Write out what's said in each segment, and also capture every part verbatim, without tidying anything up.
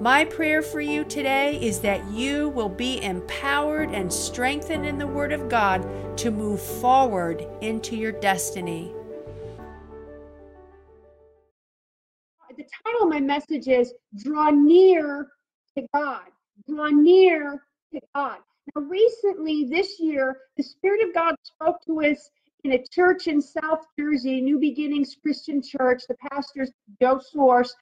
My prayer for you today is that you will be empowered and strengthened in the Word of God to move forward into your destiny. The title of my message is Draw Near to God. Draw near to God. Now, recently this year, the Spirit of God spoke to us in a church in South Jersey, New Beginnings Christian Church, the pastor's Joe Source.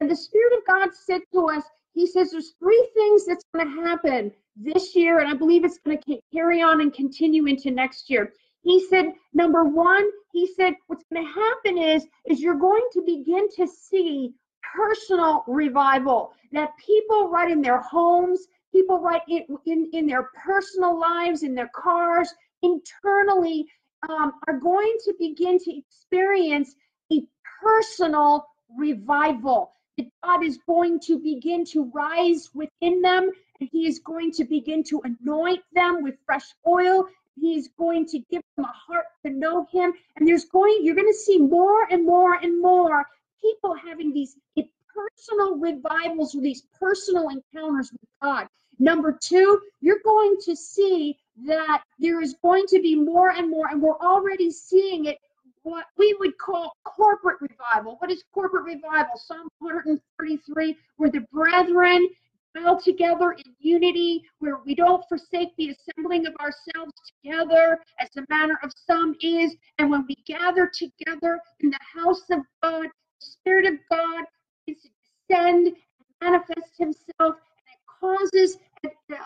And the Spirit of God said to us, he says, there's three things that's going to happen this year, and I believe it's going to carry on and continue into next year. He said, number one, he said, what's going to happen is, is you're going to begin to see personal revival, that people right in their homes, people right in, in, in their personal lives, in their cars, internally, um, are going to begin to experience a personal revival. That God is going to begin to rise within them, and he is going to begin to anoint them with fresh oil. He is going to give them a heart to know him, and there's going, you're going to see more and more and more people having these personal revivals or these personal encounters with God. Number two, you're going to see that there is going to be more and more, and we're already seeing it, what we would call corporate revival. What is corporate revival? Psalm one thirty-three, where the brethren dwell together in unity, where we don't forsake the assembling of ourselves together, as the manner of some is. And when we gather together in the house of God, the Spirit of God is to descend and manifest himself, and it causes uh,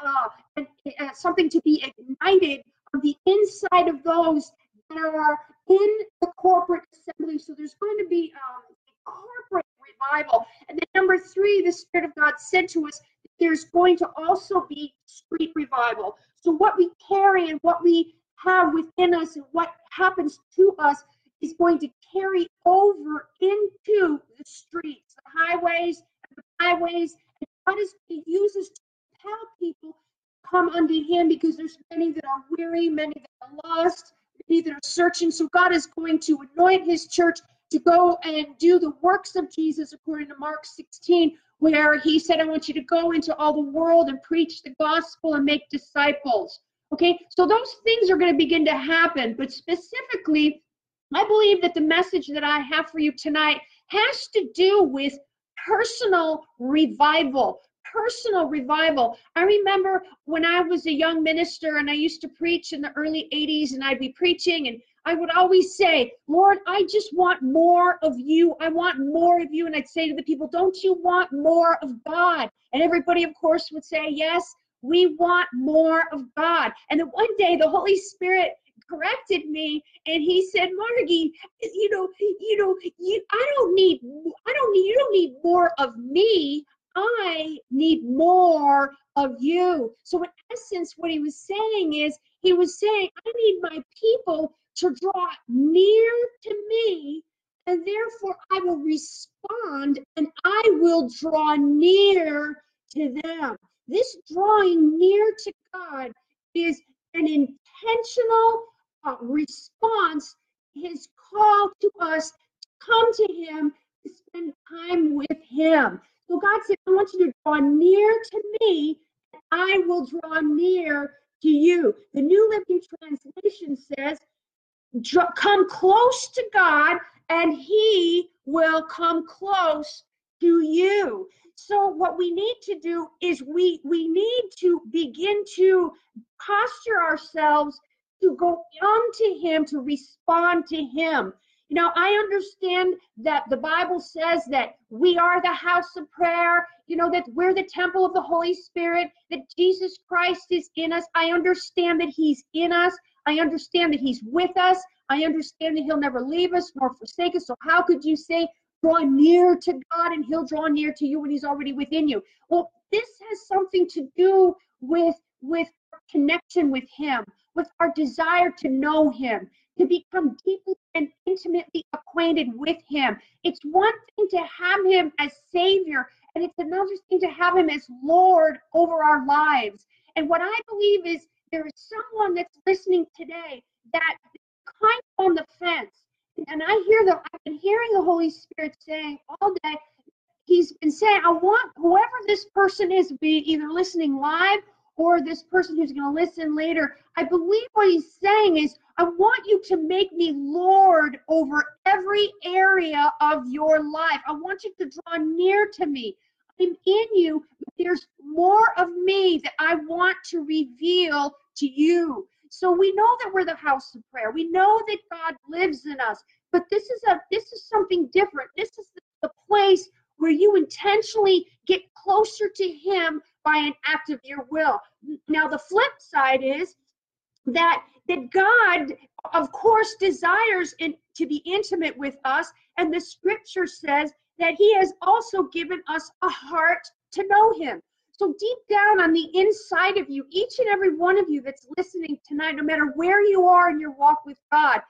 uh, uh, something to be ignited on the inside of those that are in the corporate assembly. So there's going to be um, a corporate revival. And then number three, the Spirit of God said to us, that there's going to also be street revival. So what we carry and what we have within us and what happens to us is going to carry over into the streets, the highways, the byways. And God is going to use us to compel people to come unto him, because there's many that are weary, many that are lost, that are searching. So God is going to anoint his church to go and do the works of Jesus, according to Mark sixteen, where he said, I want you to go into all the world and preach the gospel and make disciples. Okay, so those things are going to begin to happen. But specifically, I believe that the message that I have for you tonight has to do with personal revival. Personal revival. I remember when I was a young minister and I used to preach in the early eighties, and I'd be preaching and I would always say, Lord, I just want more of you. I want more of you. And I'd say to the people, don't you want more of God? And everybody, of course, would say, yes, we want more of God. And then one day the Holy Spirit corrected me, and he said, Margie, you know, you know, you, I don't need, I don't need, you don't need more of me. I need more of you. So in essence, what he was saying is, he was saying, I need my people to draw near to me, and therefore I will respond and I will draw near to them. This drawing near to God is an intentional uh, response, his call to us to come to him, to spend time with him. So God said, I want you to draw near to me, and I will draw near to you. The New Living Translation says, come close to God, and he will come close to you. So what we need to do is we, we need to begin to posture ourselves to go unto him, to respond to him. You know, I understand that the Bible says that we are the house of prayer, you know, that we're the temple of the Holy Spirit, that Jesus Christ is in us. I understand that he's in us. I understand that he's with us. I understand that he'll never leave us nor forsake us. So how could you say, draw near to God and he'll draw near to you when he's already within you? Well, this has something to do with, with our connection with him, with our desire to know him, to become deeply and intimately intimately acquainted with him. It's one thing to have him as Savior, and it's another thing to have him as Lord over our lives. And what I believe is there is someone that's listening today that is kind of on the fence. And I hear them, I've been hearing the Holy Spirit saying all day, he's been saying, I want whoever this person is, be either listening live or this person who's going to listen later. I believe what he's saying is, I want you to make me Lord over every area of your life. I want you to draw near to me. I'm in you, but there's more of me that I want to reveal to you. So we know that we're the house of prayer. We know that God lives in us, but this is a this is something different. This is the place where you intentionally get closer to him by an act of your will. Now, the flip side is that, that God, of course, desires in, to be intimate with us, and the scripture says that he has also given us a heart to know him. So deep down on the inside of you, each and every one of you that's listening tonight, no matter where you are in your walk with God,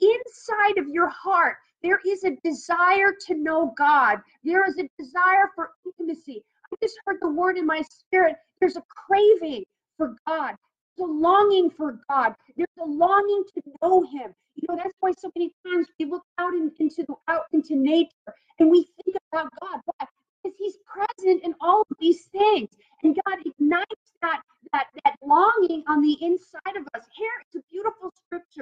inside of your heart, there is a desire to know God. There is a desire for intimacy. I just heard the word in my spirit. There's a craving for God, a longing for God. There's a longing to know him. You know, that's why so many times we look out in, into the, out into nature and we think about God. Why? Because he's present in all of these things. And God ignites that, that, that longing on the inside of us. Here, it's a beautiful scripture.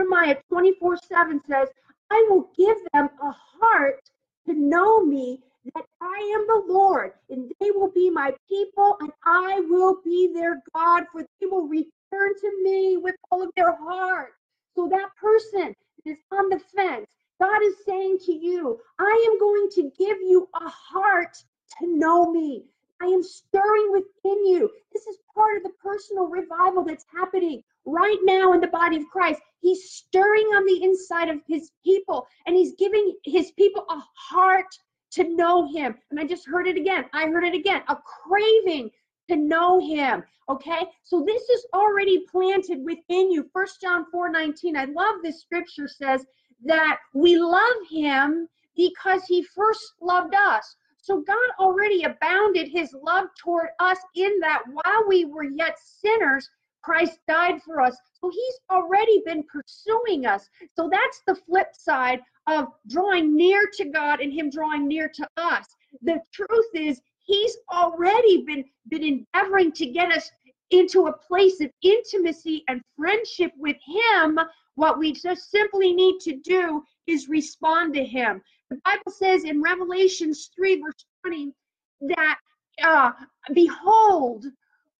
Jeremiah twenty-four seven says, I will give them a heart to know me, that I am the Lord, and they will be my people, and I will be their God, for they will return to me with all of their heart. So that person is on the fence. God is saying to you, I am going to give you a heart to know me. I am stirring within you. This is part of the personal revival that's happening right now in the body of Christ. He's stirring on the inside of his people, and he's giving his people a heart to know him. And I just heard it again. I heard it again. A craving to know him. Okay? So this is already planted within you. First John four nineteen. I love this scripture, says that we love him because he first loved us. So God already abounded his love toward us in that while we were yet sinners, Christ died for us. So he's already been pursuing us. So that's the flip side of drawing near to God and him drawing near to us. The truth is, he's already been, been endeavoring to get us into a place of intimacy and friendship with him. What we just simply need to do is respond to him. The Bible says in Revelations three, verse twenty, that, uh, behold,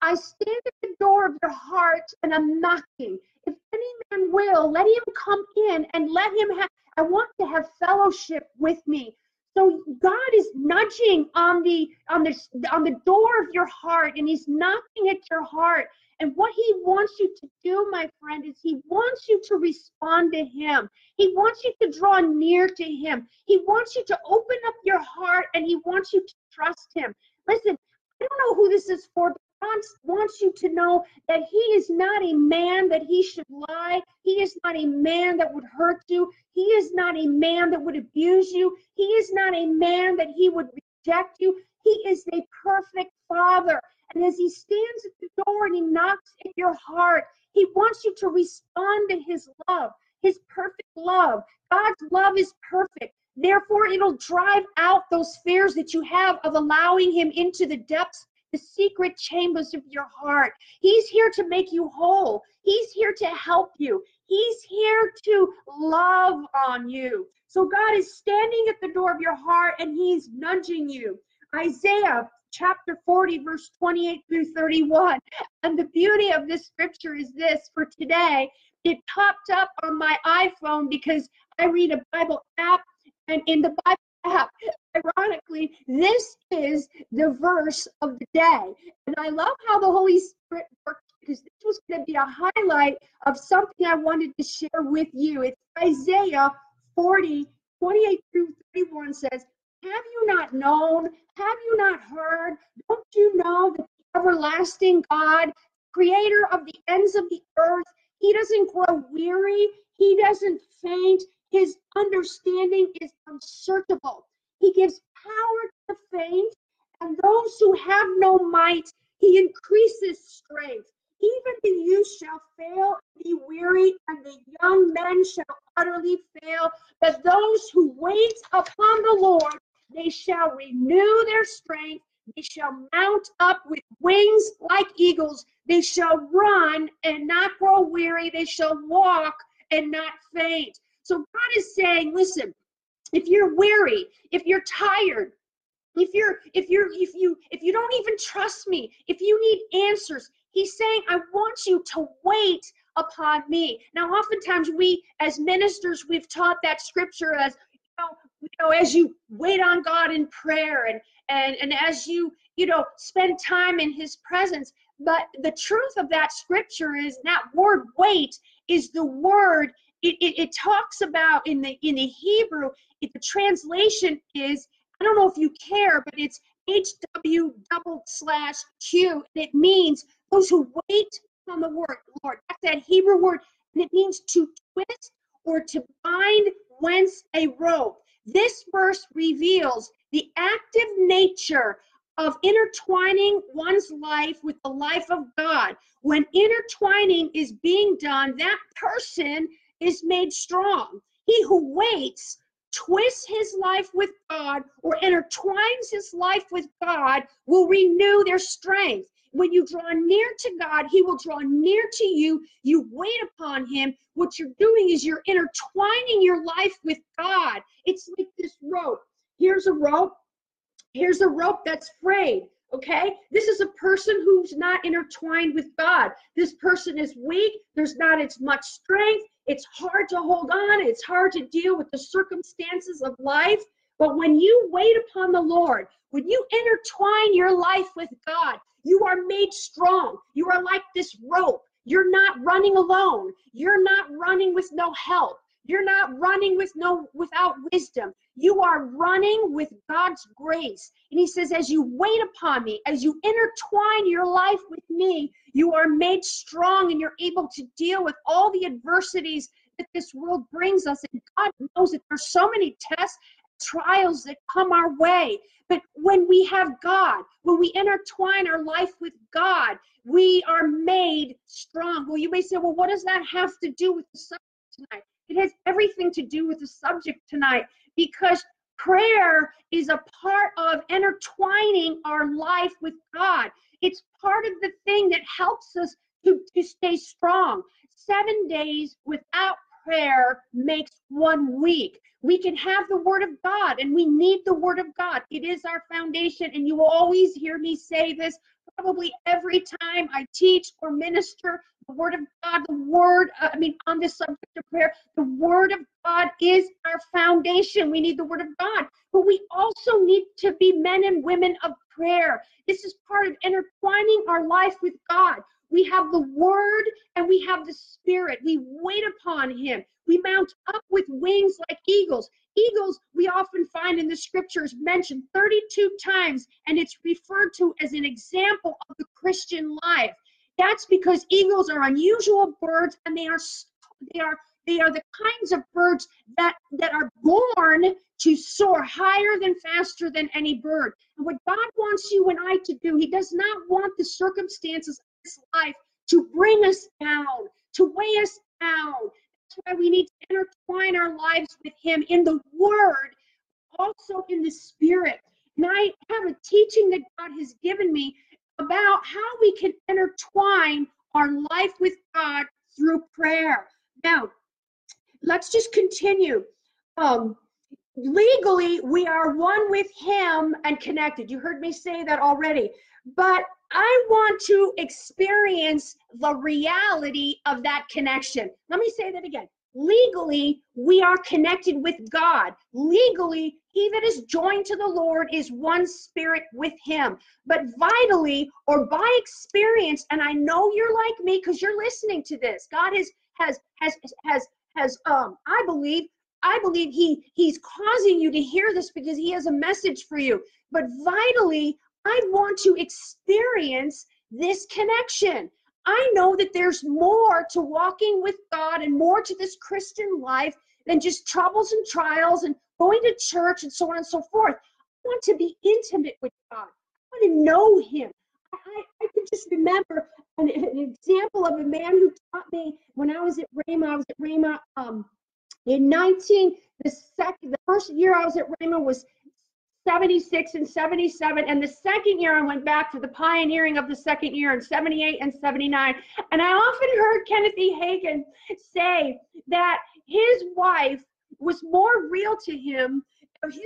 I stand at the door of your heart and I'm knocking. If any man will, let him come in and let him have, I want to have fellowship with me. So God is nudging on the, on the, on the door of your heart, and he's knocking at your heart. And what he wants you to do, my friend, is he wants you to respond to him. He wants you to draw near to him. He wants you to open up your heart, and he wants you to trust him. Listen, I don't know who this is for, but God wants you to know that he is not a man that he should lie. He is not a man that would hurt you. He is not a man that would abuse you. He is not a man that he would reject you. He is a perfect father. And as he stands at the door and he knocks at your heart, he wants you to respond to his love, his perfect love. God's love is perfect. Therefore, it'll drive out those fears that you have of allowing him into the depths, the secret chambers of your heart. He's here to make you whole. He's here to help you. He's here to love on you. So God is standing at the door of your heart, and he's nudging you. Isaiah chapter forty, verse twenty-eight through thirty-one. And the beauty of this scripture is this for today. It popped up on my iPhone because I read a Bible app, and in the Bible app, ironically, this is the verse of the day. And I love how the Holy Spirit worked, because this was going to be a highlight of something I wanted to share with you. It's Isaiah forty, twenty-eight through thirty-one says, have you not known? Have you not heard? Don't you know that the everlasting God, creator of the ends of the earth, he doesn't grow weary, he doesn't faint, His understanding is unsearchable. He gives power to the faint, and those who have no might, he increases strength. Even the youth shall fail, be weary, and the young men shall utterly fail. But those who wait upon the Lord, they shall renew their strength. They shall mount up with wings like eagles. They shall run and not grow weary. They shall walk and not faint. So God is saying, listen, if you're weary, if you're tired, if you're if you're if you if you don't even trust me, if you need answers, he's saying, I want you to wait upon me. Now, oftentimes we as ministers, we've taught that scripture as, you know, you know as you wait on God in prayer and and and as you, you know, spend time in his presence. But the truth of that scripture is that word wait is the word. It, it, it talks about in the in the Hebrew, it, the translation is, I don't know if you care, but it's H W double slash Q. And it means those who wait on the word, Lord. That's that Hebrew word. And it means to twist or to bind whence a rope. This verse reveals the active nature of intertwining one's life with the life of God. When intertwining is being done, that person is made strong. He who waits twists his life with God or intertwines his life with God will renew their strength. When you draw near to God, he will draw near to you. You wait upon him. What you're doing is you're intertwining your life with God. It's like this rope. Here's a rope. Here's a rope that's frayed. Okay, this is a person who's not intertwined with God. This person is weak. There's not as much strength. It's hard to hold on. It's hard to deal with the circumstances of life. But when you wait upon the Lord, when you intertwine your life with God, you are made strong. You are like this rope. You're not running alone. You're not running with no help. You're not running with no without wisdom. You are running with God's grace. And he says, as you wait upon me, as you intertwine your life with me, you are made strong and you're able to deal with all the adversities that this world brings us. And God knows that there's so many tests, trials that come our way. But when we have God, when we intertwine our life with God, we are made strong. Well, you may say, well, what does that have to do with the subject tonight? It has everything to do with the subject tonight, because prayer is a part of intertwining our life with God. It's part of the thing that helps us to, to stay strong. Seven days without prayer makes one week. We can have the word of God, and we need the word of God. It is our foundation, and you will always hear me say this probably every time I teach or minister the word of God, the word, uh, I mean, on this subject of prayer, the word of God is our foundation. We need the word of God, but we also need to be men and women of prayer. This is part of intertwining our life with God. We have the word and we have the spirit. We wait upon him. We mount up with wings like eagles. Eagles, we often find in the scriptures mentioned thirty-two times, and it's referred to as an example of the Christian life. That's because eagles are unusual birds, and they are they are they are the kinds of birds that that are born to soar higher than faster than any bird. And what God wants you and I to do, he does not want the circumstances of this life to bring us down, to weigh us down. That's why we need to intertwine our lives with him in the word, also in the spirit. And I have a teaching that God has given me about how we can intertwine our life with God through prayer. Now, let's just continue. Um, legally, we are one with him and connected. You heard me say that already. But I want to experience the reality of that connection. Let me say that again. Legally, we are connected with God. Legally, he that is joined to the Lord is one spirit with him. But vitally, or by experience, and I know you're like me because you're listening to this, God has, has, has, has, has, um, I believe, I believe he, he's causing you to hear this because he has a message for you. But vitally, I want to experience this connection. I know that there's more to walking with God and more to this Christian life and just troubles and trials and going to church and so on and so forth. I want to be intimate with God. I want to know him. I, I can just remember an, an example of a man who taught me when I was at Rhema. I was at Rhema um, in nineteen, the second, the first year I was at Rhema was seventy-six and seventy-seven, and the second year I went back to the pioneering of the second year in seventy-eight and seventy-nine, and I often heard Kenneth E. Hagin say that his wife was more real to him, or his,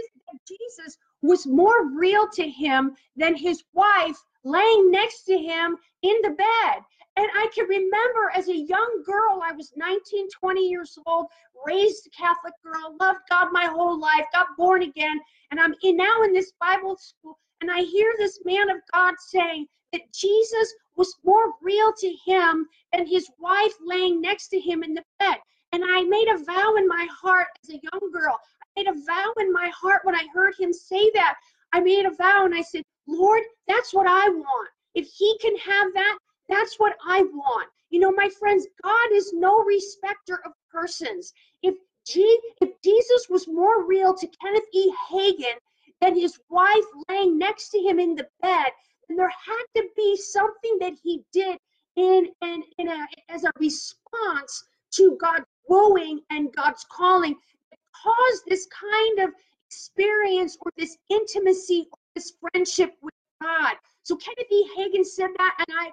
Jesus was more real to him than his wife laying next to him in the bed. And I can remember as a young girl, I was nineteen, twenty years old, raised a Catholic girl, loved God my whole life, got born again, and I'm in, now in this Bible school, and I hear this man of God saying that Jesus was more real to him than his wife laying next to him in the bed. And I made a vow in my heart as a young girl. I made a vow in my heart when I heard him say that. I made a vow and I said, Lord, that's what I want. If he can have that, that's what I want. You know, my friends, God is no respecter of persons. If, G- if Jesus was more real to Kenneth E. Hagin than his wife laying next to him in the bed, then there had to be something that he did in, in, in a, as a response to God's wooing and God's calling that caused this kind of experience or this intimacy or this friendship with God. So Kenneth E. Hagin said that, and I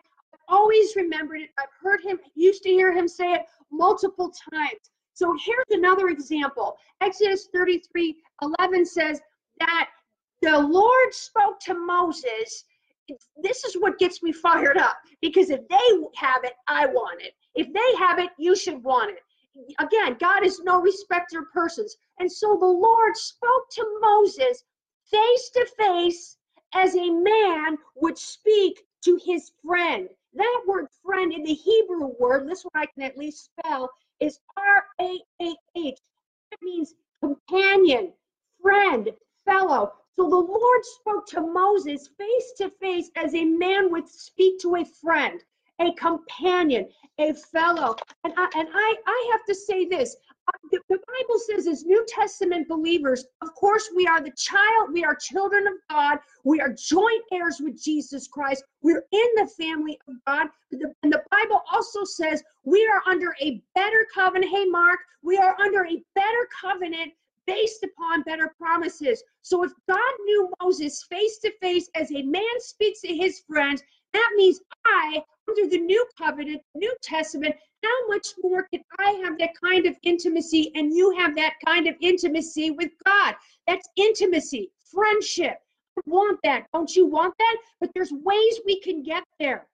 always remembered it. I've heard him, used to hear him say it multiple times. So here's another example. Exodus thirty-three eleven says that the Lord spoke to Moses. This is what gets me fired up, because if they have it, I want it. If they have it, you should want it. Again, God is no respecter of persons. And so the Lord spoke to Moses face to face as a man would speak to his friend. That word friend in the Hebrew word, this one I can at least spell, is R A A H. That means companion, friend, fellow. So the Lord spoke to Moses face to face as a man would speak to a friend, a companion, a fellow. And I, and I, I have to say this. The, the Bible says as New Testament believers, of course, we are the child, we are children of God, we are joint heirs with Jesus Christ, we're in the family of God, the, and the Bible also says we are under a better covenant, hey Mark, we are under a better covenant based upon better promises. So if God knew Moses face to face as a man speaks to his friends, that means I, under the new covenant, New Testament, how much more can I have that kind of intimacy and you have that kind of intimacy with God? That's intimacy, friendship. I want that. Don't you want that? But there's ways we can get there.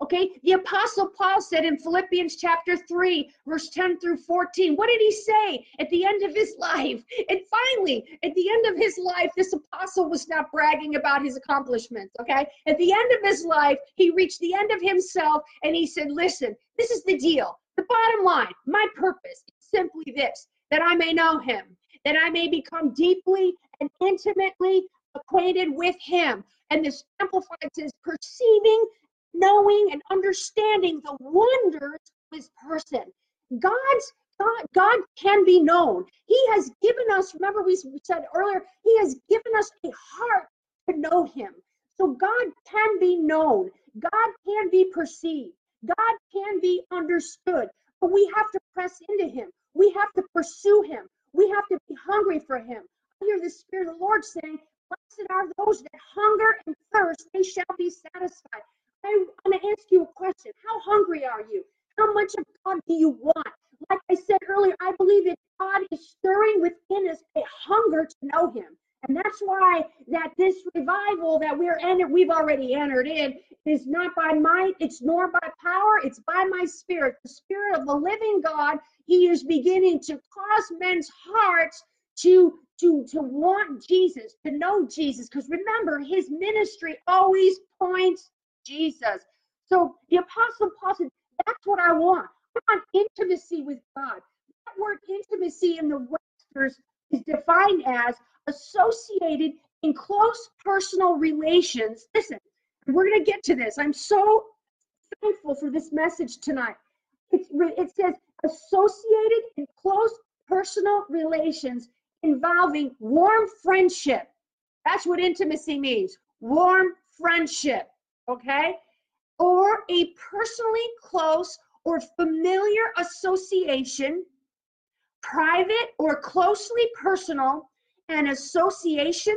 Okay, the Apostle Paul said in Philippians chapter three, verse ten through fourteen, what did he say at the end of his life? And finally, at the end of his life, this apostle was not bragging about his accomplishments, okay? At the end of his life, he reached the end of himself, and he said, listen, this is the deal. The bottom line, my purpose is simply this, that I may know him, that I may become deeply and intimately acquainted with him. And this amplified says, perceiving, knowing and understanding the wonders of his person. God's God, God can be known. He has given us, remember we said earlier, he has given us a heart to know him. So God can be known. God can be perceived. God can be understood. But we have to press into him. We have to pursue him. We have to be hungry for him. I hear the Spirit of the Lord saying, blessed are those that hunger and thirst, they shall be satisfied. I'm going to ask you a question. How hungry are you? How much of God do you want? Like I said earlier, I believe that God is stirring within us a hunger to know him. And that's why that this revival that we're entered, we've already entered in, is not by might, it's nor by power, it's by my spirit. The Spirit of the living God, he is beginning to cause men's hearts to To, to want Jesus, to know Jesus. Because remember, his ministry always points Jesus. So the Apostle Paul said, that's what I want. I want intimacy with God. That word intimacy in the Webster's is defined as associated in close personal relations. Listen, we're going to get to this. I'm so thankful for this message tonight. It, it says associated in close personal relations involving warm friendship. That's what intimacy means, warm friendship, okay? Or a personally close or familiar association, private or closely personal, an association,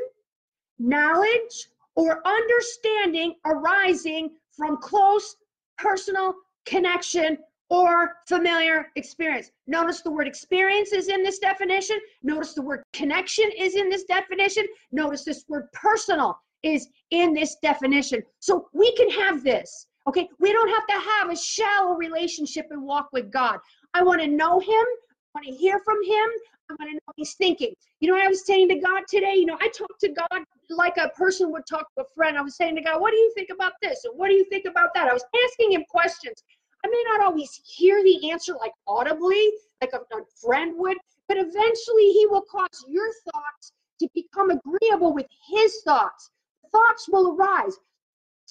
knowledge, or understanding arising from close personal connection or familiar experience. Notice the word experience is in this definition. Notice the word connection is in this definition. Notice this word personal is in this definition. So we can have this, okay? We don't have to have a shallow relationship and walk with God. I want to know him. I want to hear from him. I want to know what he's thinking. You know, I was saying to God today, you know, I talk to God like a person would talk to a friend. I was saying to God, what do you think about this? And what do you think about that? I was asking him questions. I may not always hear the answer like audibly, like a, a friend would, but eventually he will cause your thoughts to become agreeable with his thoughts. Thoughts will arise.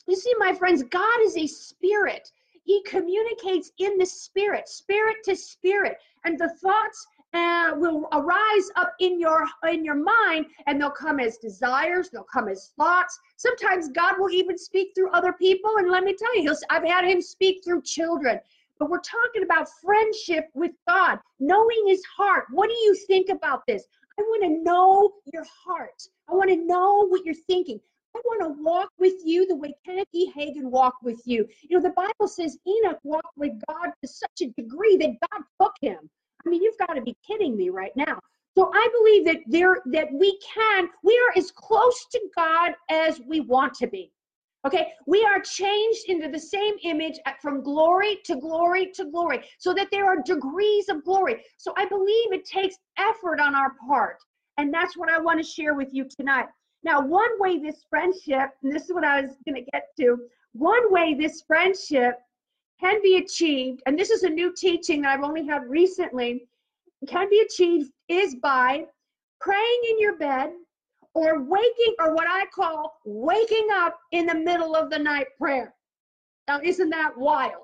You see, my friends, God is a spirit. He communicates in the spirit, spirit to spirit, and the thoughts uh, will arise up in your in your mind, and they'll come as desires, they'll come as thoughts. Sometimes God will even speak through other people, and let me tell you, he'll, I've had him speak through children. But we're talking about friendship with God, knowing his heart. What do you think about this? I want to know your heart. I want to know what you're thinking. I want to walk with you the way Kenneth E. Hagin walked with you. You know, the Bible says Enoch walked with God to such a degree that God took him. I mean, you've got to be kidding me right now. So I believe that there that we can, we are as close to God as we want to be. Okay, we are changed into the same image from glory to glory to glory, so that there are degrees of glory. So I believe it takes effort on our part. And that's what I want to share with you tonight. Now, one way this friendship, and this is what I was going to get to, one way this friendship can be achieved, and this is a new teaching that I've only had recently, can be achieved is by praying in your bed or waking, or what I call waking up in the middle of the night prayer. Now, isn't that wild?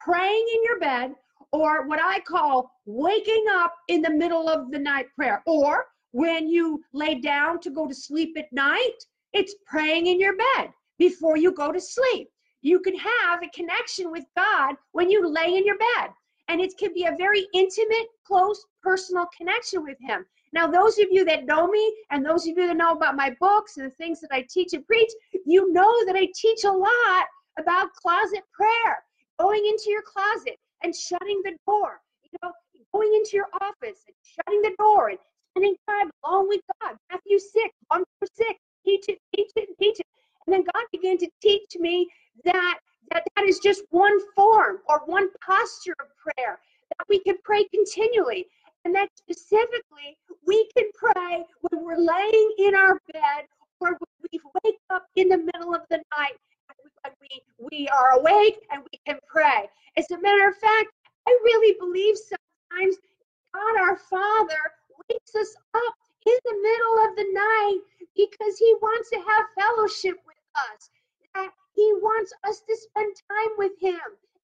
Praying in your bed or what I call waking up in the middle of the night prayer, or when you lay down to go to sleep at night, it's praying in your bed before you go to sleep. You can have a connection with God when you lay in your bed. And it can be a very intimate, close, personal connection with him. Now, those of you that know me and those of you that know about my books and the things that I teach and preach, you know that I teach a lot about closet prayer, going into your closet and shutting the door, you know, going into your office and shutting the door and spending time alone with God. Matthew six, one through six, teach it, teach it, teach it. And then God began to teach me that, that that is just one form or one posture of prayer, that we can pray continually. And that specifically, we can pray when we're laying in our bed or when we wake up in the middle of the night, and we, we are awake and we can pray. As a matter of fact, I really believe sometimes God our Father wakes us up in the middle of the night because he wants to have fellowship with us. That he wants us to spend time with him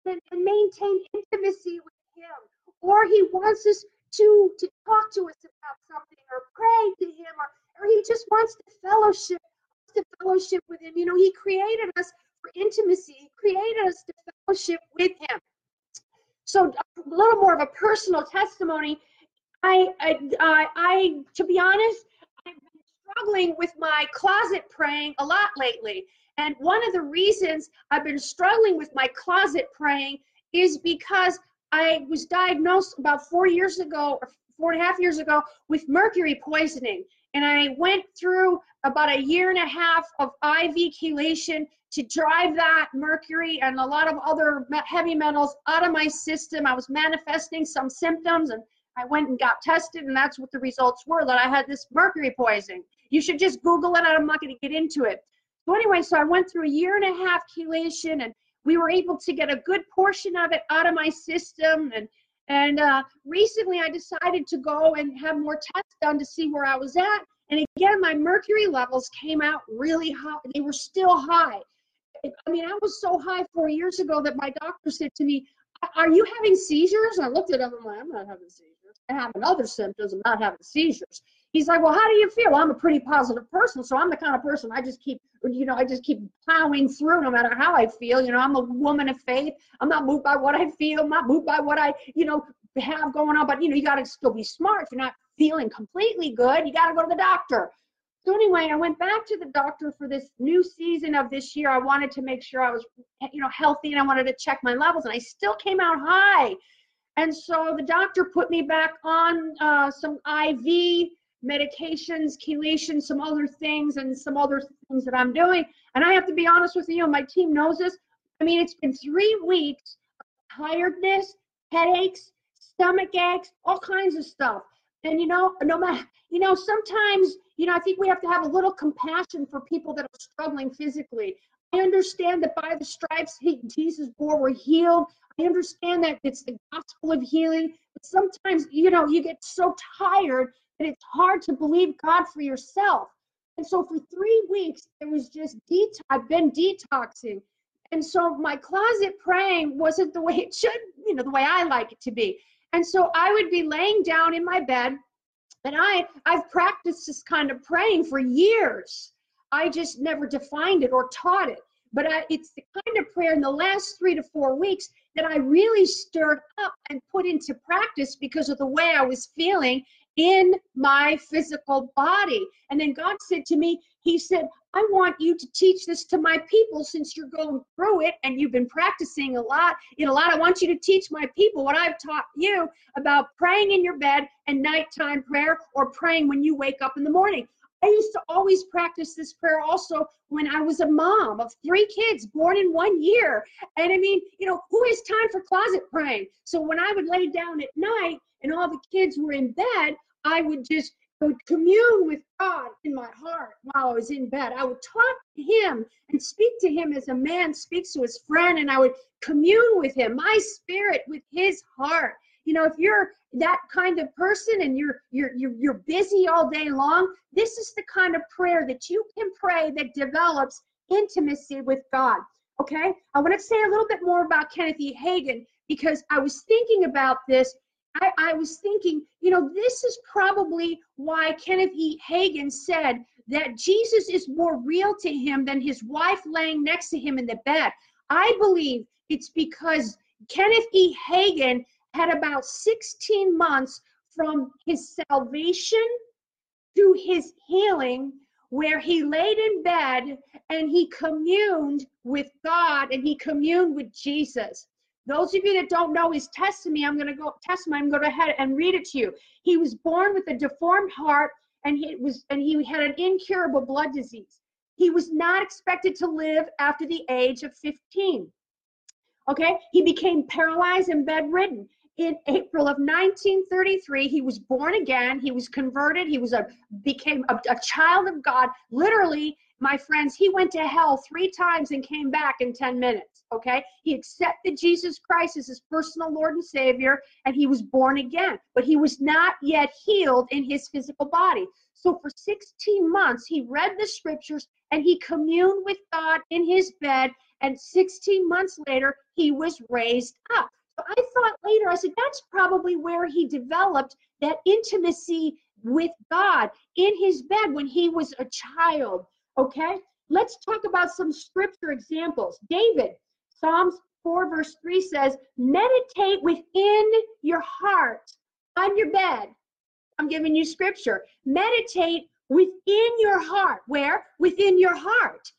and, and maintain intimacy with him. Or he wants us to, to talk to us about something or pray to him. Or, or he just wants to fellowship, to fellowship with him. You know, he created us for intimacy. He created us to fellowship with him. So a little more of a personal testimony. I, I, I, I, to be honest, I've been struggling with my closet praying a lot lately. And one of the reasons I've been struggling with my closet praying is because I was diagnosed about four years ago, or four and a half years ago, with mercury poisoning. And I went through about a year and a half of I V chelation to drive that mercury and a lot of other heavy metals out of my system. I was manifesting some symptoms, and I went and got tested, and that's what the results were, that I had this mercury poisoning. You should just Google it. I'm not going to get into it. So anyway, so I went through a year and a half chelation, and we were able to get a good portion of it out of my system. And and uh, recently I decided to go and have more tests done to see where I was at. And again, my mercury levels came out really high. They were still high. I mean, I was so high four years ago that my doctor said to me, are you having seizures? And I looked at him and I'm like, I'm not having seizures. having other symptoms, I'm not having seizures. He's like, well, how do you feel? Well, I'm a pretty positive person, so I'm the kind of person I just keep, you know, I just keep plowing through no matter how I feel. You know, I'm a woman of faith. I'm not moved by what I feel. I'm not moved by what I, you know, have going on. But, you know, you got to still be smart. If you're not feeling completely good, you got to go to the doctor. So anyway, I went back to the doctor for this new season of this year. I wanted to make sure I was, you know, healthy, and I wanted to check my levels, and I still came out high. And so the doctor put me back on uh, some I V medications, chelation, some other things, and some other things that I'm doing. And I have to be honest with you, my team knows this. I mean, it's been three weeks of tiredness, headaches, stomach aches, all kinds of stuff. And, you know, no matter, you know, sometimes, you know, I think we have to have a little compassion for people that are struggling physically. I understand that by the stripes he, Jesus bore, we're healed. I understand that it's the gospel of healing. But sometimes, you know, you get so tired that it's hard to believe God for yourself. And so for three weeks, it was just detox. I've been detoxing. And so my closet praying wasn't the way it should, you know, the way I like it to be. And so I would be laying down in my bed, and I, I've practiced this kind of praying for years. I just never defined it or taught it. But I, it's the kind of prayer in the last three to four weeks that I really stirred up and put into practice because of the way I was feeling in my physical body. And then God said to me, he said, I want you to teach this to my people since you're going through it and you've been practicing a lot. In a lot, I want you to teach my people what I've taught you about praying in your bed and nighttime prayer, or praying when you wake up in the morning. I used to always practice this prayer also when I was a mom of three kids born in one year. And I mean, you know, who has time for closet praying? So when I would lay down at night and all the kids were in bed, I would just would commune with God in my heart while I was in bed. I would talk to him and speak to him as a man speaks to his friend, and I would commune with him, my spirit with his heart. You know, if you're that kind of person and you're you're you're, you're busy all day long, this is the kind of prayer that you can pray that develops intimacy with God. Okay, I want to say a little bit more about Kenneth E. Hagin, because I was thinking about this. I, I was thinking, you know, this is probably why Kenneth E. Hagin said that Jesus is more real to him than his wife laying next to him in the bed. I believe it's because Kenneth E. Hagin had about sixteen months from his salvation to his healing, where he laid in bed and he communed with God and he communed with Jesus. Those of you that don't know his testimony, I'm going to go testimony. I'm going to go ahead and read it to you. He was born with a deformed heart, and he was and he had an incurable blood disease. He was not expected to live after the age of fifteen. Okay, he became paralyzed and bedridden. In April of nineteen thirty-three, he was born again. He was converted. He was a became a, a child of God. Literally, my friends, he went to hell three times and came back in ten minutes, okay? He accepted Jesus Christ as his personal Lord and Savior, and he was born again. But he was not yet healed in his physical body. So for sixteen months, he read the scriptures, and he communed with God in his bed, and sixteen months later, he was raised up. So I thought later, I said, that's probably where he developed that intimacy with God in his bed when he was a child. Okay, let's talk about some scripture examples. David, Psalms four, verse three says, meditate within your heart on your bed. I'm giving you scripture. Meditate within your heart. Where? Within your heart.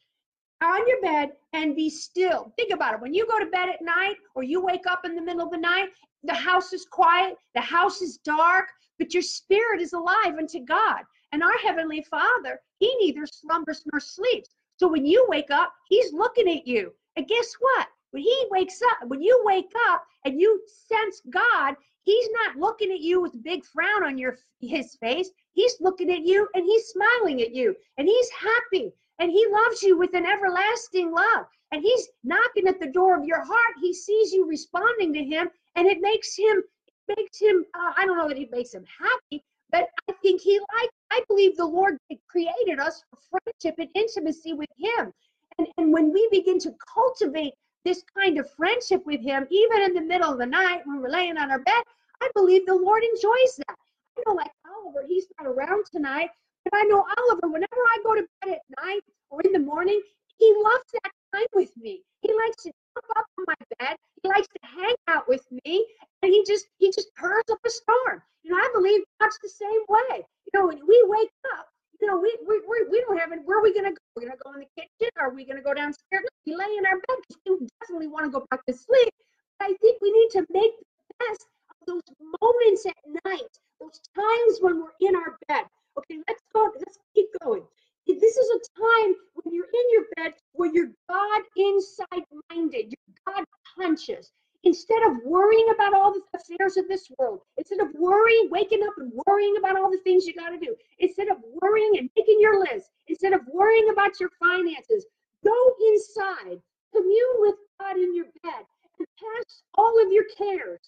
On your bed and be still. Think about it. When you go to bed at night or you wake up in the middle of the night, the house is quiet, the house is dark, but your spirit is alive unto God. And our Heavenly Father, he neither slumbers nor sleeps. So when you wake up, he's looking at you. And guess what? When he wakes up, when you wake up and you sense God, he's not looking at you with a big frown on your his face. He's looking at you and he's smiling at you. And he's happy. And he loves you with an everlasting love. And he's knocking at the door of your heart. He sees you responding to him. And it makes him, it makes him uh, I don't know that it makes him happy, but I think he likes, I believe the Lord created us for friendship and intimacy with him. And, and when we begin to cultivate this kind of friendship with him, even in the middle of the night when we're laying on our bed, I believe the Lord enjoys that. I know, like Oliver, he's not around tonight, but I know Oliver, whenever I go to bed at night or in the morning, he loves that time with me. He likes to jump up on my bed. He likes to hang out with me, and he just he just purrs up a storm. You know, I believe God's the same way. You know, when we wake up, you know, we we we, we don't have any, where are we going to go? We're going to go in the kitchen? Are we going to go downstairs? We lay in our bed because we definitely want to go back to sleep. But I think we need to make the best of those moments at night, those times when we're in our bed. Okay, let's go. Let's keep going. This is a time when you're in your bed where you're God inside minded, you're God conscious. Instead of worrying about all the affairs of this world, instead of worrying, waking up and worrying about all the things you got to do, instead of worrying and making your list, instead of worrying about your finances, go inside, commune with God in your bed, and cast all of your cares,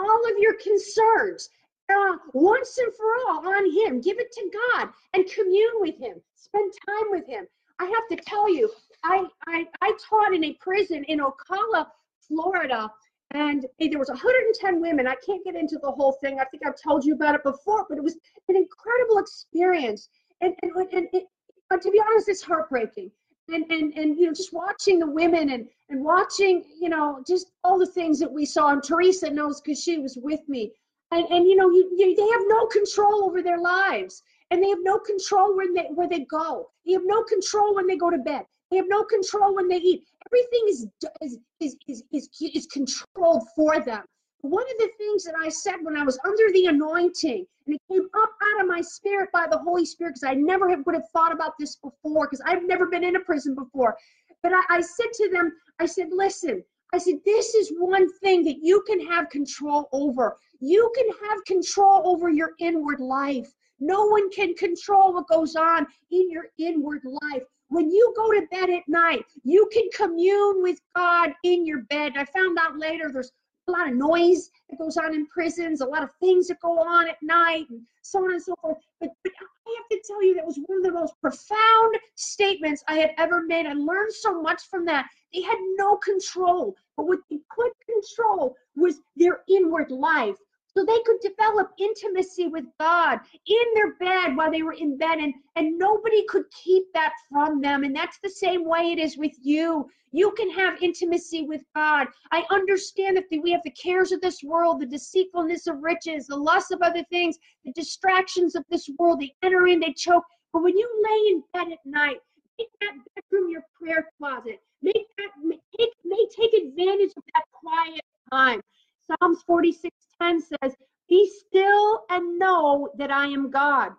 all of your concerns, Uh, once and for all on him. Give it to God and commune with him. Spend time with him. I have to tell you, I I, I taught in a prison in Ocala, Florida, and hey, there was one hundred ten women. I can't get into the whole thing. I think I've told you about it before, but it was an incredible experience. And and, and it, but to be honest, it's heartbreaking. And, and, and you know, just watching the women and, and watching, you know, just all the things that we saw. And Teresa knows because she was with me. And, and you know, you, you, they have no control over their lives, and they have no control when they, where they go. They have no control when they go to bed. They have no control when they eat. Everything is is is is is, is controlled for them. One of the things that I said when I was under the anointing, and it came up out of my spirit by the Holy Spirit, because I never have, would have thought about this before, because I've never been in a prison before. But I, I said to them, I said, listen, I said, this is one thing that you can have control over. You can have control over your inward life. No one can control what goes on in your inward life. When you go to bed at night, you can commune with God in your bed. I found out later there's a lot of noise that goes on in prisons, a lot of things that go on at night, and so on and so forth. But, but I have to tell you, that was one of the most profound statements I had ever made. I learned so much from that. They had no control, but what they could control was their inward life. So they could develop intimacy with God in their bed while they were in bed, and, and nobody could keep that from them. And that's the same way it is with you. You can have intimacy with God. I understand that we have the cares of this world, the deceitfulness of riches, the lust of other things, the distractions of this world. They enter in, they choke. But when you lay in bed at night, make that bedroom your prayer closet. Make that, make, make, take advantage of that quiet time. Psalms forty-six ten says, be still and know that I am God.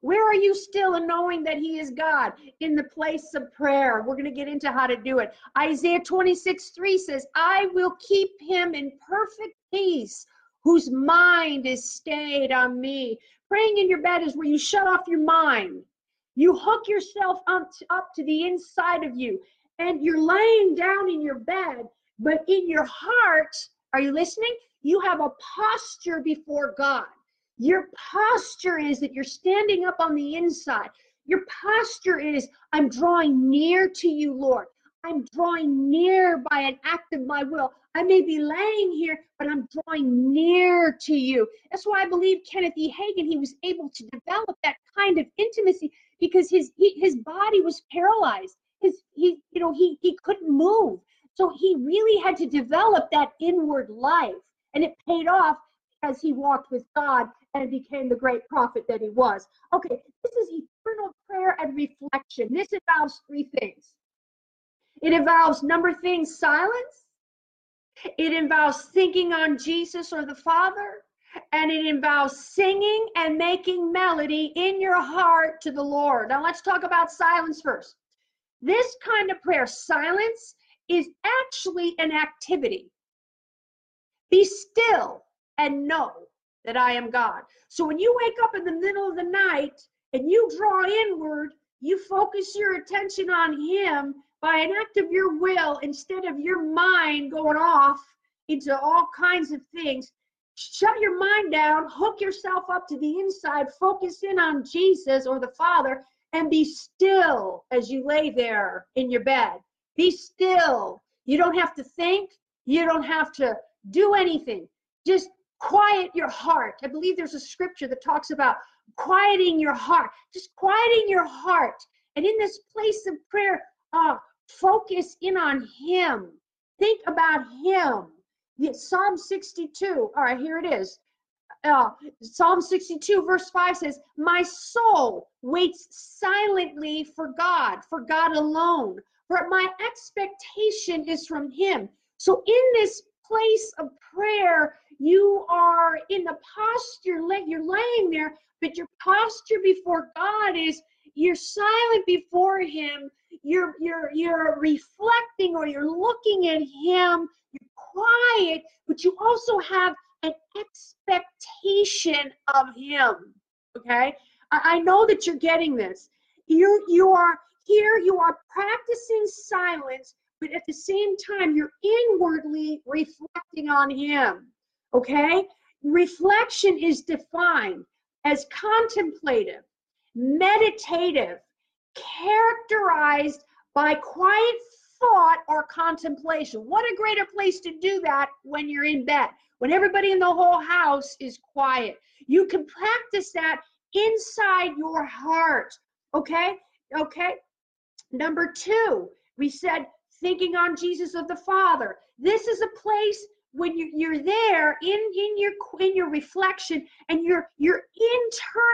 Where are you still in knowing that he is God? In the place of prayer. We're going to get into how to do it. Isaiah twenty-six three says, I will keep him in perfect peace, whose mind is stayed on me. Praying in your bed is where you shut off your mind. You hook yourself up to, up to the inside of you, and you're laying down in your bed, but in your heart, are you listening? You have a posture before God. Your posture is that you're standing up on the inside. Your posture is, I'm drawing near to you, Lord. I'm drawing near by an act of my will. I may be laying here, but I'm drawing near to you. That's why I believe Kenneth E. Hagin, he was able to develop that kind of intimacy because his he, his body was paralyzed. His he you know he he couldn't move. So he really had to develop that inward life, and it paid off as he walked with God and became the great prophet that he was. Okay, this is eternal prayer and reflection. This involves three things. It involves, number thing, silence. It involves thinking on Jesus or the Father, and it involves singing and making melody in your heart to the Lord. Now let's talk about silence first. This kind of prayer, silence, is actually an activity. Be still and know that I am God. So when you wake up in the middle of the night and you draw inward, you focus your attention on him by an act of your will instead of your mind going off into all kinds of things. Shut your mind down, hook yourself up to the inside, focus in on Jesus or the Father, and be still as you lay there in your bed. Be still. You don't have to think. You don't have to do anything. just quiet your heart. I believe there's a scripture that talks about quieting your heart, just quieting your heart. And in this place of prayer, uh, focus in on him. Think about him. Psalm sixty-two, all right, here it is. Uh, Psalm sixty-two, verse five says, my soul waits silently for God, for God alone, for my expectation is from him. So in this place of prayer, you are in the posture, you're laying there, but your posture before God is you're silent before him, you're, you're, you're reflecting or you're looking at him, you're quiet, but you also have an expectation of him, okay? I, I know that you're getting this. You, you are here, you are practicing silence, but at the same time, you're inwardly reflecting on him, okay? Reflection is defined as contemplative, meditative, characterized by quiet thought or contemplation. What a greater place to do that when you're in bed, when everybody in the whole house is quiet. You can practice that inside your heart, okay? Okay. Number two, we said thinking on Jesus of the Father. This is a place when you, you're there in, in your in your reflection and you're you're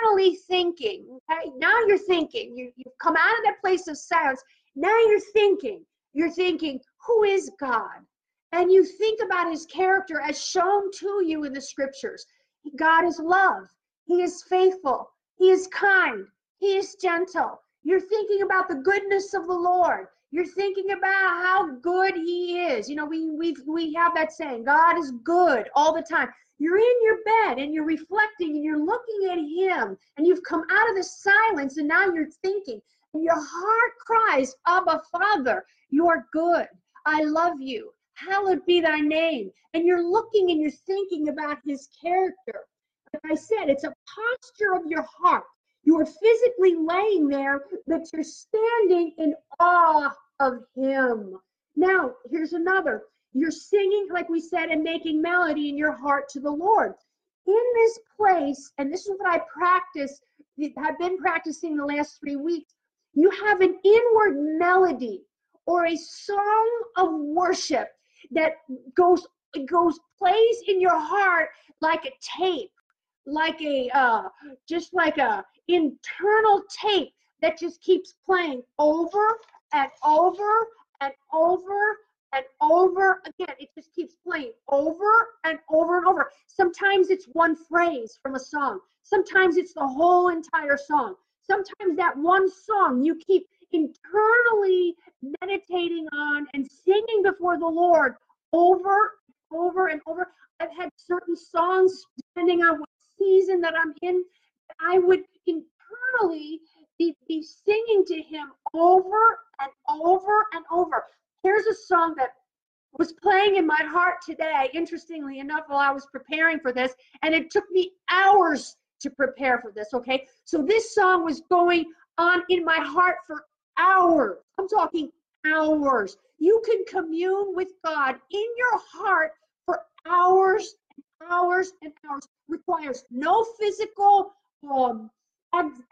internally thinking, okay? Now you're thinking. You, you've come out of that place of silence. Now you're thinking. You're thinking, who is God? And you think about his character as shown to you in the scriptures. God is love. He is faithful. He is kind. He is gentle. You're thinking about the goodness of the Lord. You're thinking about how good he is. You know, we we we have that saying, God is good all the time. You're in your bed and you're reflecting and you're looking at him and you've come out of the silence and now you're thinking. And your heart cries, Abba, Father, you are good. I love you. Hallowed be thy name. And you're looking and you're thinking about his character. Like I said, it's a posture of your heart. You are physically laying there, but you're standing in awe of him. Now, here's another. You're singing, like we said, and making melody in your heart to the Lord. In this place, and this is what I practice, I've been practicing the last three weeks, you have an inward melody or a song of worship that goes, goes plays in your heart like a tape. like a, uh, just like a internal tape that just keeps playing over and over and over and over again. It just keeps playing over and over and over. Sometimes it's one phrase from a song. Sometimes it's the whole entire song. Sometimes that one song you keep internally meditating on and singing before the Lord over, over and over. I've had certain songs, depending on what season that I'm in, I would internally be, be singing to him over and over and over. Here's a song that was playing in my heart today, interestingly enough, while I was preparing for this, and it took me hours to prepare for this, okay? So this song was going on in my heart for hours. I'm talking hours. You can commune with God in your heart for hours and hours and hours. Requires no physical um,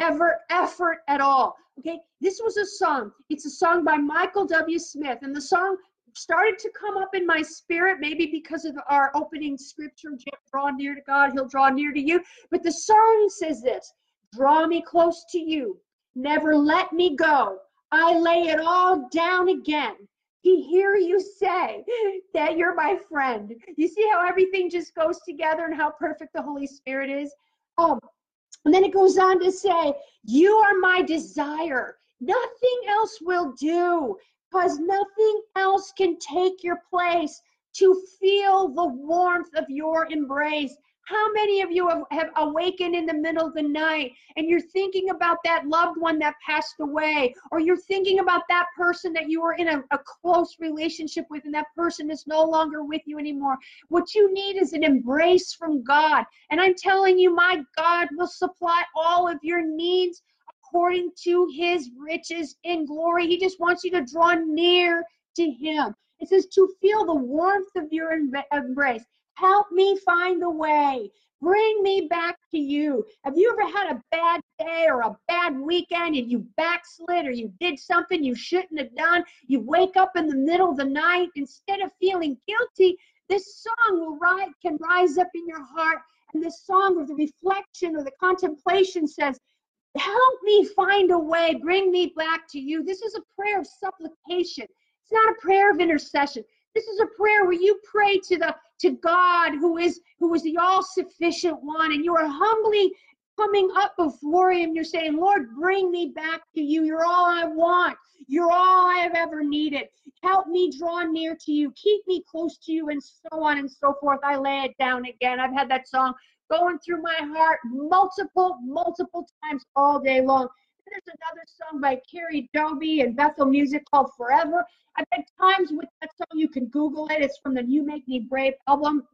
ever effort at all. Okay, this was a song. It's a song by Michael W. Smith, and the song started to come up in my spirit, maybe because of our opening scripture, draw near to God, he'll draw near to you. But the song says this, draw me close to you, never let me go. I lay it all down again. He hear you say that you're my friend. You see how everything just goes together and how perfect the Holy Spirit is? Um, and then it goes on to say, you are my desire. Nothing else will do, because nothing else can take your place to feel the warmth of your embrace. How many of you have, have awakened in the middle of the night and you're thinking about that loved one that passed away, or you're thinking about that person that you were in a, a close relationship with and that person is no longer with you anymore? What you need is an embrace from God. And I'm telling you, my God will supply all of your needs according to his riches in glory. He just wants you to draw near to him. It says to feel the warmth of your embrace. Help me find the way. Bring me back to you. Have you ever had a bad day or a bad weekend and you backslid or you did something you shouldn't have done? You wake up in the middle of the night. Instead of feeling guilty, this song will rise, can rise up in your heart. And this song or the reflection or the contemplation says, help me find a way. Bring me back to you. This is a prayer of supplication. It's not a prayer of intercession. This is a prayer where you pray to the to God who is who is the all-sufficient one, and you are humbly coming up before him. You're saying, Lord, bring me back to you. You're all I want. You're all I have ever needed. Help me draw near to you. Keep me close to you, and so on and so forth. I lay it down again. I've had that song going through my heart multiple, multiple times all day long. There's another song by Kari Jobe and Bethel Music called Forever. I've had times with that song, you can Google it. It's from the You Make Me Brave album.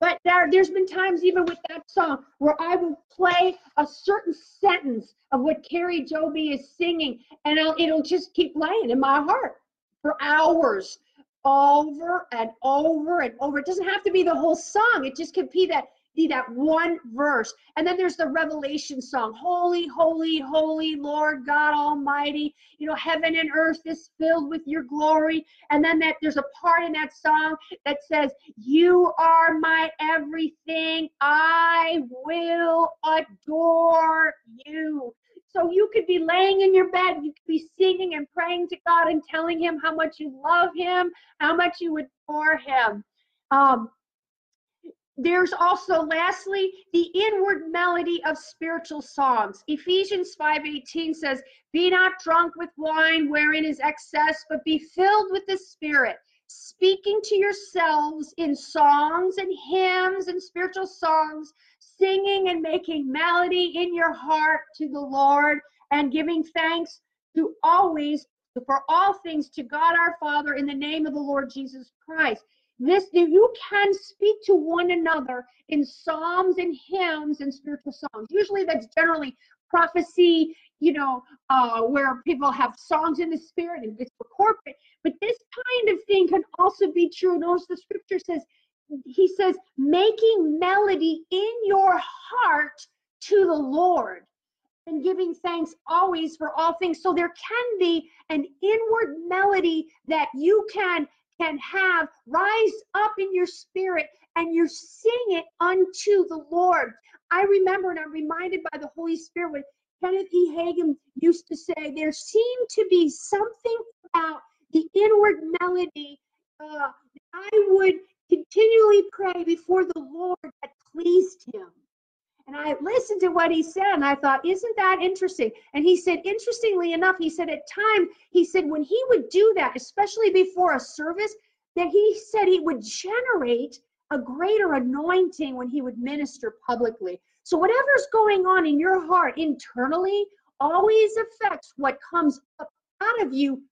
But there, there's been times even with that song where I will play a certain sentence of what Kari Jobe is singing, and I'll, it'll just keep laying in my heart for hours, over and over and over. It doesn't have to be the whole song. It just could be that Be that one verse. And then there's the Revelation song, holy, holy, holy Lord God Almighty, you know, heaven and earth is filled with your glory. And then that there's a part in that song that says, you are my everything, I will adore you. So you could be laying in your bed, you could be singing and praying to God and telling him how much you love him, how much you adore him. Um, There's also, lastly, the inward melody of spiritual songs. Ephesians five eighteen says, be not drunk with wine wherein is excess, but be filled with the Spirit, speaking to yourselves in songs and hymns and spiritual songs, singing and making melody in your heart to the Lord, and giving thanks to always, for all things to God our Father in the name of the Lord Jesus Christ. This, you can speak to one another in psalms and hymns and spiritual songs. Usually that's generally prophecy, you know, uh, where people have songs in the spirit and it's for corporate. But this kind of thing can also be true. Notice the scripture says, he says, making melody in your heart to the Lord and giving thanks always for all things. So there can be an inward melody that you can can have rise up in your spirit, and you sing it unto the Lord. I remember, and I'm reminded by the Holy Spirit, when Kenneth E. Hagin used to say, there seemed to be something about the inward melody uh, I would continually pray before the Lord that pleased him. And I listened to what he said, and I thought, isn't that interesting? And he said, interestingly enough, he said at times, he said when he would do that, especially before a service, that he said he would generate a greater anointing when he would minister publicly. So whatever's going on in your heart internally always affects what comes up out of you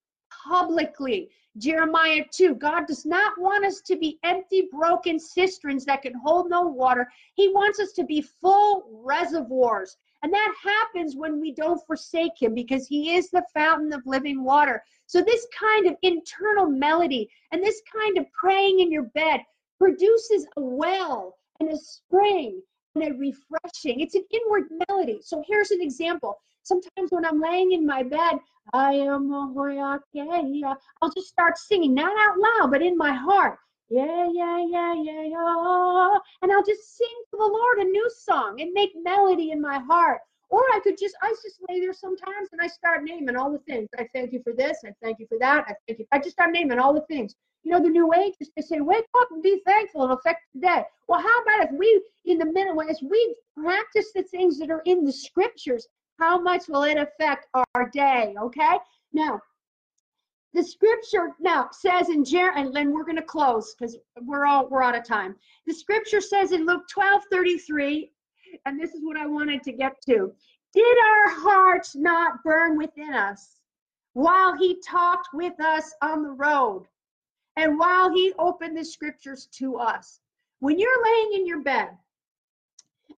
publicly. Jeremiah two, God does not want us to be empty, broken cisterns that can hold no water. He wants us to be full reservoirs. And that happens when we don't forsake him, because he is the fountain of living water. So this kind of internal melody and this kind of praying in your bed produces a well and a spring and a refreshing. It's an inward melody. So here's an example. Sometimes when I'm laying in my bed, I am a hoyake. I'll just start singing, not out loud, but in my heart. Yeah, yeah, yeah, yeah, yeah. And I'll just sing to the Lord a new song and make melody in my heart. Or I could just, I just lay there sometimes and I start naming all the things. I thank you for this. I thank you for that. I thank you. I just start naming all the things. You know, the new age is to say, wake up and be thankful. It'll affect today. Well, how about if we, in the middle, as we practice the things that are in the scriptures, how much will it affect our day, okay? Now, the scripture now says in Jeremiah, and we're going to close because we're all we're out of time. The scripture says in Luke twelve thirty-three, and this is what I wanted to get to. Did our hearts not burn within us while he talked with us on the road and while he opened the scriptures to us? When you're laying in your bed,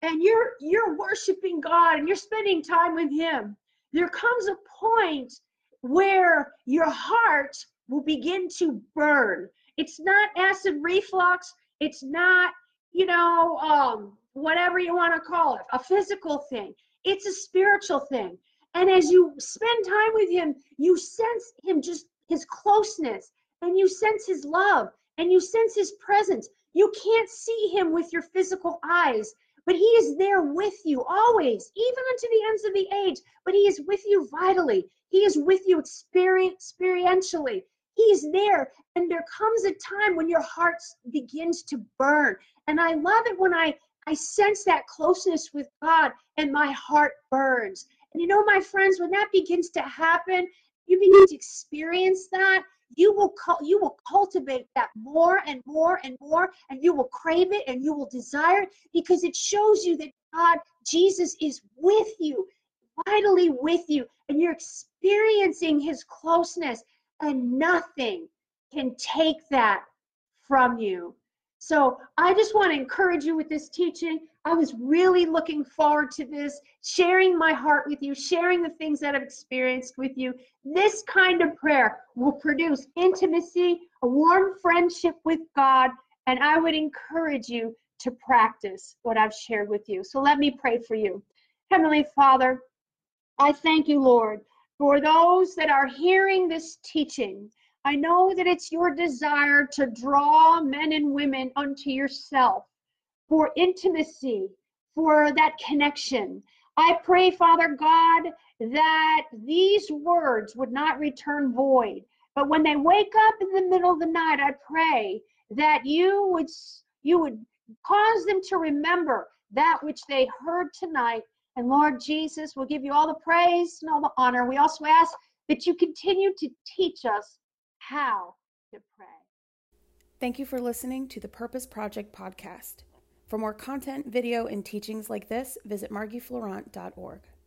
and you're you're worshiping God and you're spending time with him, there comes a point where your heart will begin to burn. It's not acid reflux. It's not, you know, um, whatever you want to call it, a physical thing. It's a spiritual thing. And as you spend time with him, you sense him, just his closeness, and you sense his love, and you sense his presence. You can't see him with your physical eyes, but he is there with you always, even unto the ends of the age. But he is with you vitally. He is with you experientially. He is there. And there comes a time when your heart begins to burn. And I love it when I, I sense that closeness with God and my heart burns. And you know, my friends, when that begins to happen, you begin to experience that. You will you will cultivate that more and more and more, and you will crave it and you will desire it, because it shows you that God, Jesus, is with you, vitally with you, and you're experiencing his closeness, and nothing can take that from you. So I just want to encourage you with this teaching. I was really looking forward to this, sharing my heart with you, sharing the things that I've experienced with you. This kind of prayer will produce intimacy, a warm friendship with God, and I would encourage you to practice what I've shared with you. So let me pray for you. Heavenly Father, I thank you, Lord, for those that are hearing this teaching. I know that it's your desire to draw men and women unto yourself for intimacy, for that connection. I pray, Father God, that these words would not return void, but when they wake up in the middle of the night, I pray that you would, you would cause them to remember that which they heard tonight. And Lord Jesus, we'll give you all the praise and all the honor. We also ask that you continue to teach us how to pray. Thank you for listening to the Purpose Project Podcast. For more content, video, and teachings like this, visit margie fleurant dot org.